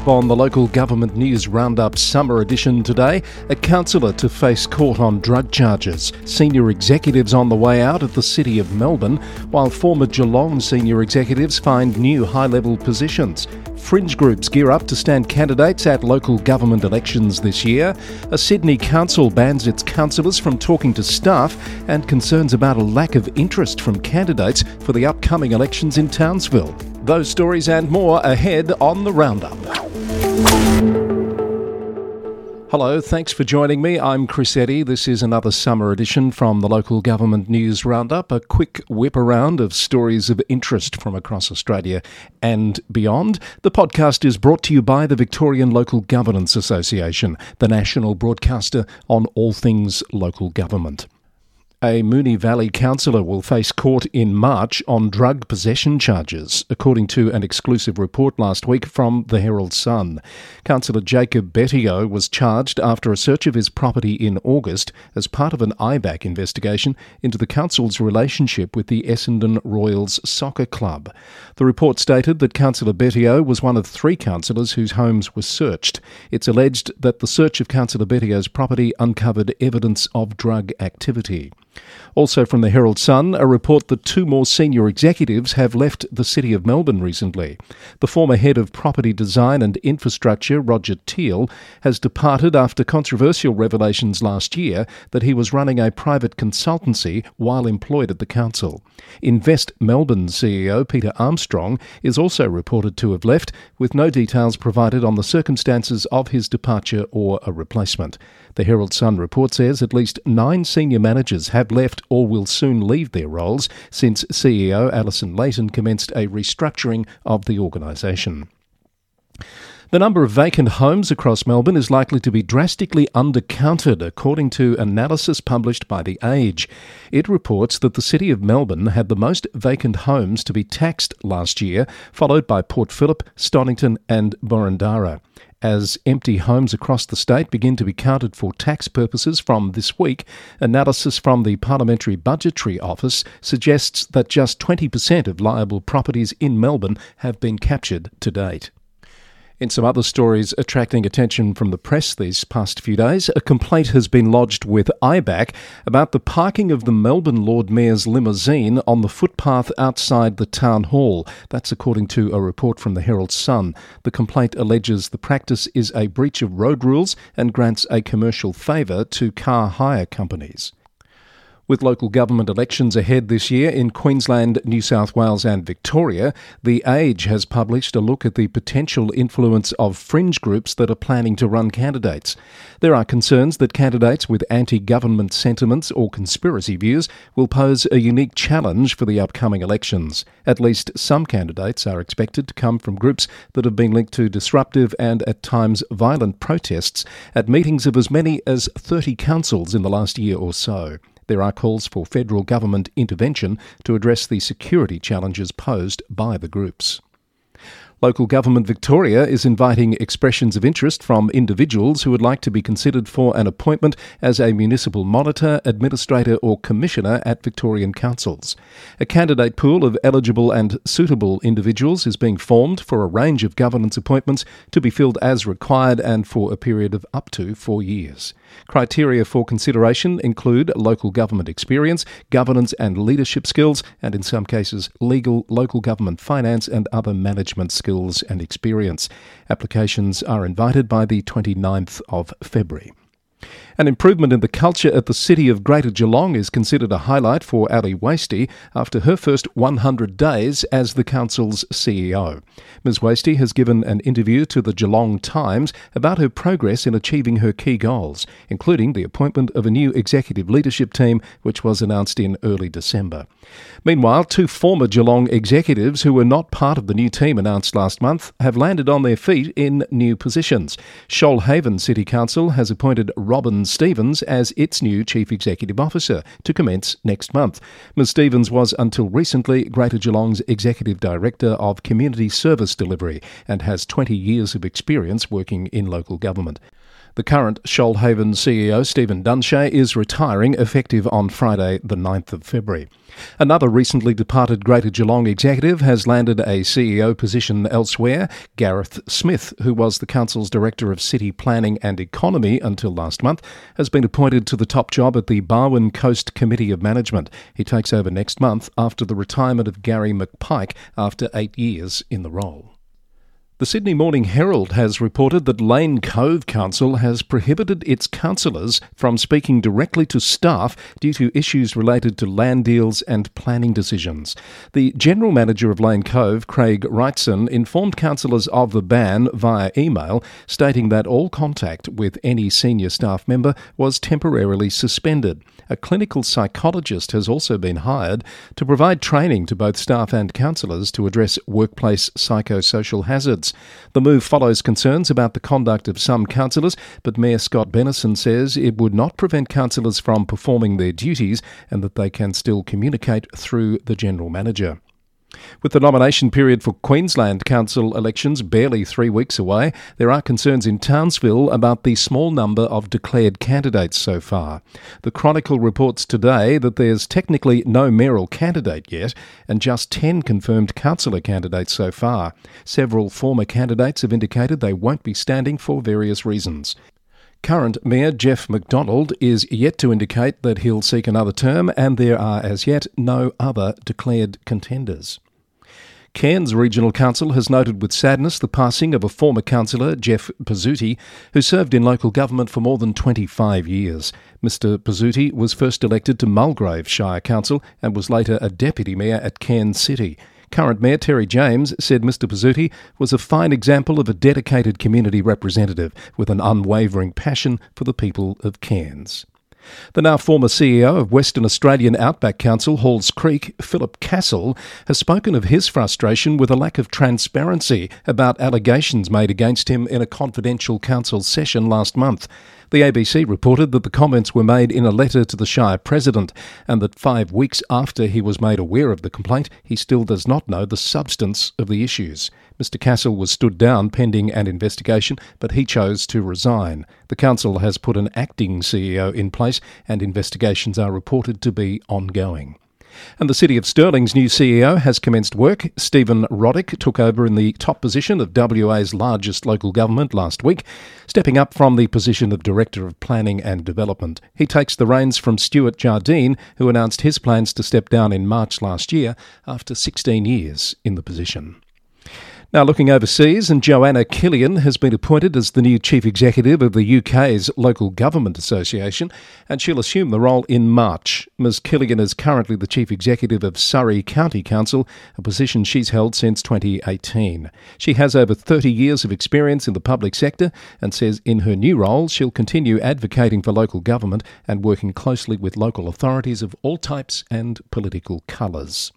up on the Local Government News Roundup Summer Edition today, a councillor to face court on drug charges, senior executives on the way out of the City of Melbourne, while former Geelong senior executives find new high-level positions. Fringe groups gear up to stand candidates at local government elections this year. A Sydney council bans its councillors from talking to staff and concerns about a lack of interest from candidates for the upcoming elections in Townsville. Those stories and more ahead on the Roundup. Hello, thanks for joining me. I'm Chris Eddy. This is another summer edition from the Local Government News Roundup, a quick whip around of stories of interest from across Australia and beyond. The podcast is brought to you by the Victorian Local Governance Association, the national broadcaster on all things local government. A Moonee Valley councillor will face court in March on drug possession charges, according to an exclusive report last week from the Herald Sun. Councillor Jacob Betio was charged after a search of his property in August as part of an IBAC investigation into the council's relationship with the Essendon Royals Soccer Club. The report stated that Councillor Betio was one of three councillors whose homes were searched. It's alleged that the search of Councillor Betio's property uncovered evidence of drug activity. Also from the Herald Sun, a report that two more senior executives have left the City of Melbourne recently. The former head of property design and infrastructure, Roger Teal, has departed after controversial revelations last year that he was running a private consultancy while employed at the council. Invest Melbourne CEO Peter Armstrong is also reported to have left, with no details provided on the circumstances of his departure or a replacement. The Herald Sun report says at least 9 senior managers have left or will soon leave their roles since CEO Alison Layton commenced a restructuring of the organisation. The number of vacant homes across Melbourne is likely to be drastically undercounted, according to analysis published by The Age. It reports that the City of Melbourne had the most vacant homes to be taxed last year, followed by Port Phillip, Stonington and Borundara. As empty homes across the state begin to be counted for tax purposes from this week, analysis from the Parliamentary Budgetary Office suggests that just 20% of liable properties in Melbourne have been captured to date. In some other stories attracting attention from the press these past few days, a complaint has been lodged with IBAC about the parking of the Melbourne Lord Mayor's limousine on the footpath outside the town hall. That's according to a report from the Herald Sun. The complaint alleges the practice is a breach of road rules and grants a commercial favour to car hire companies. With local government elections ahead this year in Queensland, New South Wales and Victoria, The Age has published a look at the potential influence of fringe groups that are planning to run candidates. There are concerns that candidates with anti-government sentiments or conspiracy views will pose a unique challenge for the upcoming elections. At least some candidates are expected to come from groups that have been linked to disruptive and at times violent protests at meetings of as many as 30 councils in the last year or so. There are calls for federal government intervention to address the security challenges posed by the groups. Local Government Victoria is inviting expressions of interest from individuals who would like to be considered for an appointment as a municipal monitor, administrator or commissioner at Victorian councils. A candidate pool of eligible and suitable individuals is being formed for a range of governance appointments to be filled as required and for a period of up to 4 years. Criteria for consideration include local government experience, governance and leadership skills, and in some cases legal, local government finance and other management skills. And experience. Applications are invited by the 29th of February. An improvement in the culture at the City of Greater Geelong is considered a highlight for Ali Wasty after her first 100 days as the council's CEO. Ms Wasty has given an interview to the Geelong Times about her progress in achieving her key goals, including the appointment of a new executive leadership team, which was announced in early December. Meanwhile, two former Geelong executives who were not part of the new team announced last month have landed on their feet in new positions. Shoalhaven City Council has appointed Robin Stevens as its new Chief Executive Officer to commence next month. Ms Stevens was until recently Greater Geelong's Executive Director of Community Service Delivery and has 20 years of experience working in local government. The current Shoalhaven CEO, Stephen Dunshay, is retiring effective on Friday the 9th of February. Another recently departed Greater Geelong executive has landed a CEO position elsewhere, Gareth Smith, who was the Council's Director of City Planning and Economy until last month, has been appointed to the top job at the Barwon Coast Committee of Management. He takes over next month after the retirement of Gary McPike after 8 years in the role. The Sydney Morning Herald has reported that Lane Cove Council has prohibited its councillors from speaking directly to staff due to issues related to land deals and planning decisions. The General Manager of Lane Cove, Craig Wrightson, informed councillors of the ban via email, stating that all contact with any senior staff member was temporarily suspended. A clinical psychologist has also been hired to provide training to both staff and councillors to address workplace psychosocial hazards. The move follows concerns about the conduct of some councillors, but Mayor Scott Benison says it would not prevent councillors from performing their duties and that they can still communicate through the General Manager. With the nomination period for Queensland Council elections barely 3 weeks away, there are concerns in Townsville about the small number of declared candidates so far. The Chronicle reports today that there's technically no mayoral candidate yet and just 10 confirmed councillor candidates so far. Several former candidates have indicated they won't be standing for various reasons. Current Mayor Jeff McDonald is yet to indicate that he'll seek another term, and there are as yet no other declared contenders. Cairns Regional Council has noted with sadness the passing of a former councillor, Jeff Pizzuti, who served in local government for more than 25 years. Mr Pizzuti was first elected to Mulgrave Shire Council and was later a deputy mayor at Cairns City. Current Mayor Terry James said Mr Pizzuti was a fine example of a dedicated community representative with an unwavering passion for the people of Cairns. The now former CEO of Western Australian Outback Council, Halls Creek, Philip Castle, has spoken of his frustration with a lack of transparency about allegations made against him in a confidential council session last month. The ABC reported that the comments were made in a letter to the Shire President and that 5 weeks after he was made aware of the complaint, he still does not know the substance of the issues. Mr Castle was stood down pending an investigation, but he chose to resign. The council has put an acting CEO in place and investigations are reported to be ongoing. And the City of Stirling's new CEO has commenced work. Stephen Roddick took over in the top position of WA's largest local government last week, stepping up from the position of Director of Planning and Development. He takes the reins from Stuart Jardine, who announced his plans to step down in March last year after 16 years in the position. Now looking overseas, and Joanna Killian has been appointed as the new Chief Executive of the UK's Local Government Association, and she'll assume the role in March. Ms Killian is currently the Chief Executive of Surrey County Council, a position she's held since 2018. She has over 30 years of experience in the public sector and says in her new role she'll continue advocating for local government and working closely with local authorities of all types and political colours.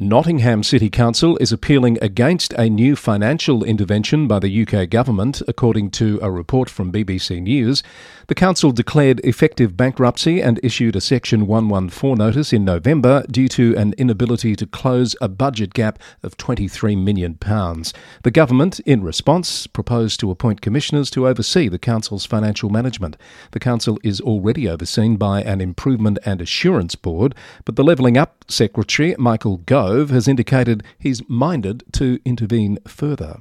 Nottingham City Council is appealing against a new financial intervention by the UK government, according to a report from BBC News. The council declared effective bankruptcy and issued a Section 114 notice in November due to an inability to close a budget gap of £23 million. The government, in response, proposed to appoint commissioners to oversee the council's financial management. The council is already overseen by an Improvement and Assurance Board, but the Levelling Up Secretary, Michael Gove, has indicated he's minded to intervene further.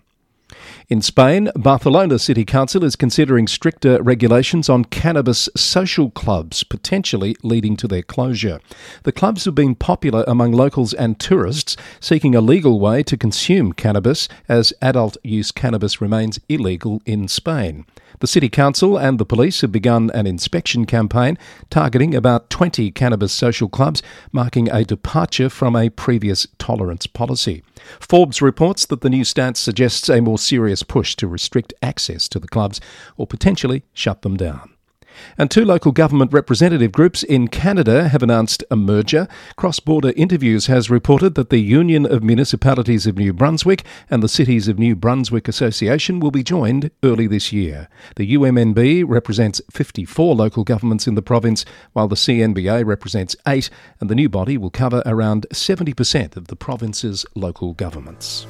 In Spain, Barcelona City Council is considering stricter regulations on cannabis social clubs, potentially leading to their closure. The clubs have been popular among locals and tourists, seeking a legal way to consume cannabis, as adult use cannabis remains illegal in Spain. The City Council and the police have begun an inspection campaign targeting about 20 cannabis social clubs, marking a departure from a previous tolerance policy. Forbes reports that the new stance suggests a more serious push to restrict access to the clubs or potentially shut them down. And two local government representative groups in Canada have announced a merger. Cross Border Interviews has reported that the Union of Municipalities of New Brunswick and the Cities of New Brunswick Association will be joined early this year. The UMNB represents 54 local governments in the province, while the CNBA represents 8, and the new body will cover around 70% of the province's local governments.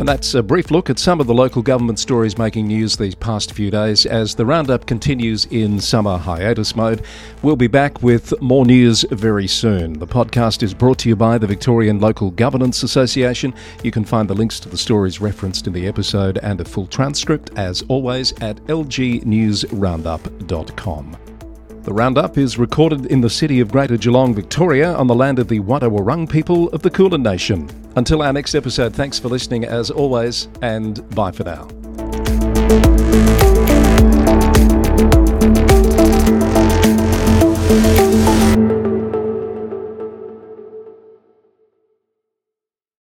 And that's a brief look at some of the local government stories making news these past few days as the roundup continues in summer hiatus mode. We'll be back with more news very soon. The podcast is brought to you by the Victorian Local Governance Association. You can find the links to the stories referenced in the episode and a full transcript, as always, at lgnewsroundup.com. The Roundup is recorded in the City of Greater Geelong, Victoria, on the land of the Wadawurrung people of the Kulin Nation. Until our next episode, thanks for listening as always, and bye for now.